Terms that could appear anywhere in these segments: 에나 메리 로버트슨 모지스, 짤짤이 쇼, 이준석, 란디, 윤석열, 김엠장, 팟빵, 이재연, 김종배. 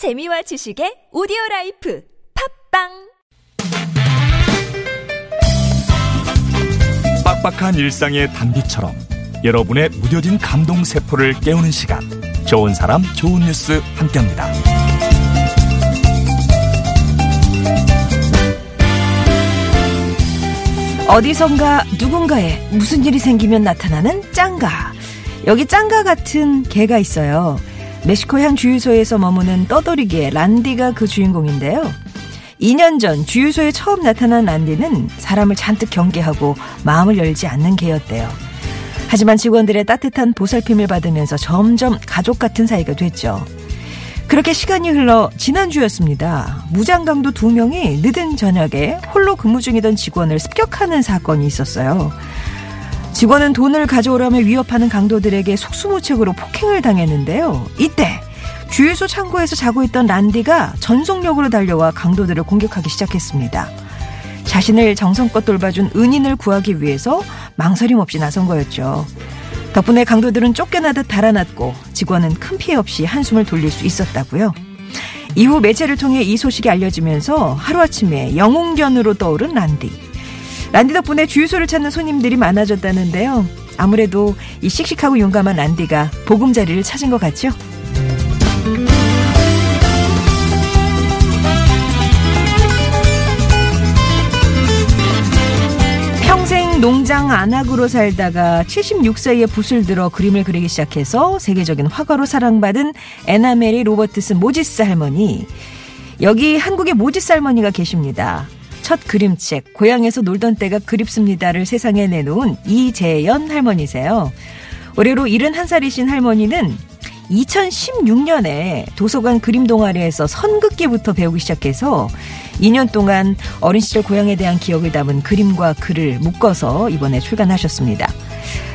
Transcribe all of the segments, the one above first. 재미와 지식의 오디오라이프 팟빵. 빡빡한 일상의 단비처럼 여러분의 무뎌진 감동 세포를 깨우는 시간, 좋은 사람 좋은 뉴스 함께합니다. 어디선가 누군가에 무슨 일이 생기면 나타나는 짱가. 여기 짱가 같은 개가 있어요. 멕시코 한 주유소에서 머무는 떠돌이개 란디가 그 주인공인데요. 2년 전 주유소에 처음 나타난 란디는 사람을 잔뜩 경계하고 마음을 열지 않는 개였대요. 하지만 직원들의 따뜻한 보살핌을 받으면서 점점 가족 같은 사이가 됐죠. 그렇게 시간이 흘러 지난주였습니다. 무장강도 2명이 늦은 저녁에 홀로 근무 중이던 직원을 습격하는 사건이 있었어요. 직원은 돈을 가져오라며 위협하는 강도들에게 속수무책으로 폭행을 당했는데요. 이때 주유소 창고에서 자고 있던 란디가 전속력으로 달려와 강도들을 공격하기 시작했습니다. 자신을 정성껏 돌봐준 은인을 구하기 위해서 망설임 없이 나선 거였죠. 덕분에 강도들은 쫓겨나듯 달아났고 직원은 큰 피해 없이 한숨을 돌릴 수 있었다고요. 이후 매체를 통해 이 소식이 알려지면서 하루아침에 영웅견으로 떠오른 란디 덕분에 주유소를 찾는 손님들이 많아졌다는데요. 아무래도 이 씩씩하고 용감한 란디가 보금자리를 찾은 것 같죠? 평생 농장 안악으로 살다가 76세에 붓을 들어 그림을 그리기 시작해서 세계적인 화가로 사랑받은 에나 메리 로버트슨 모지스 할머니. 여기 한국의 모지스 할머니가 계십니다. 첫 그림책 고향에서 놀던 때가 그립습니다를 세상에 내놓은 이재연 할머니세요. 올해로 71살이신 할머니는 2016년에 도서관 그림 동아리에서 선긋기부터 배우기 시작해서 2년 동안 어린 시절 고향에 대한 기억을 담은 그림과 글을 묶어서 이번에 출간하셨습니다.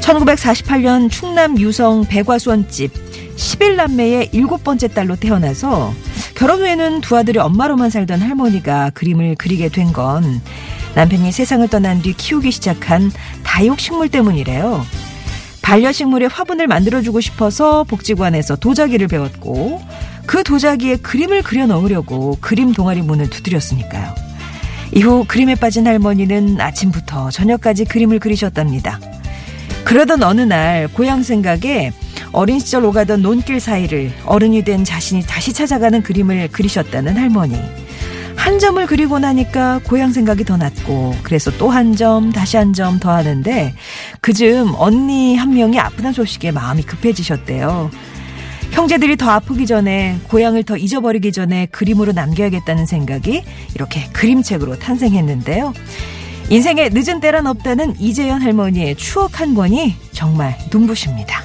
1948년 충남 유성 백화수원집 11남매의 7번째 딸로 태어나서 결혼 후에는 두 아들이 엄마로만 살던 할머니가 그림을 그리게 된 건 남편이 세상을 떠난 뒤 키우기 시작한 다육식물 때문이래요. 반려식물의 화분을 만들어주고 싶어서 복지관에서 도자기를 배웠고 그 도자기에 그림을 그려 넣으려고 그림 동아리 문을 두드렸으니까요. 이후 그림에 빠진 할머니는 아침부터 저녁까지 그림을 그리셨답니다. 그러던 어느 날 고향 생각에 어린 시절 오가던 논길 사이를 어른이 된 자신이 다시 찾아가는 그림을 그리셨다는 할머니. 한 점을 그리고 나니까 고향 생각이 더 났고 그래서 또 한 점 다시 한 점 더 하는데 그즈음 언니 한 명이 아프다는 소식에 마음이 급해지셨대요. 형제들이 더 아프기 전에 고향을 더 잊어버리기 전에 그림으로 남겨야겠다는 생각이 이렇게 그림책으로 탄생했는데요. 인생에 늦은 때란 없다는 이재연 할머니의 추억 한 권이 정말 눈부십니다.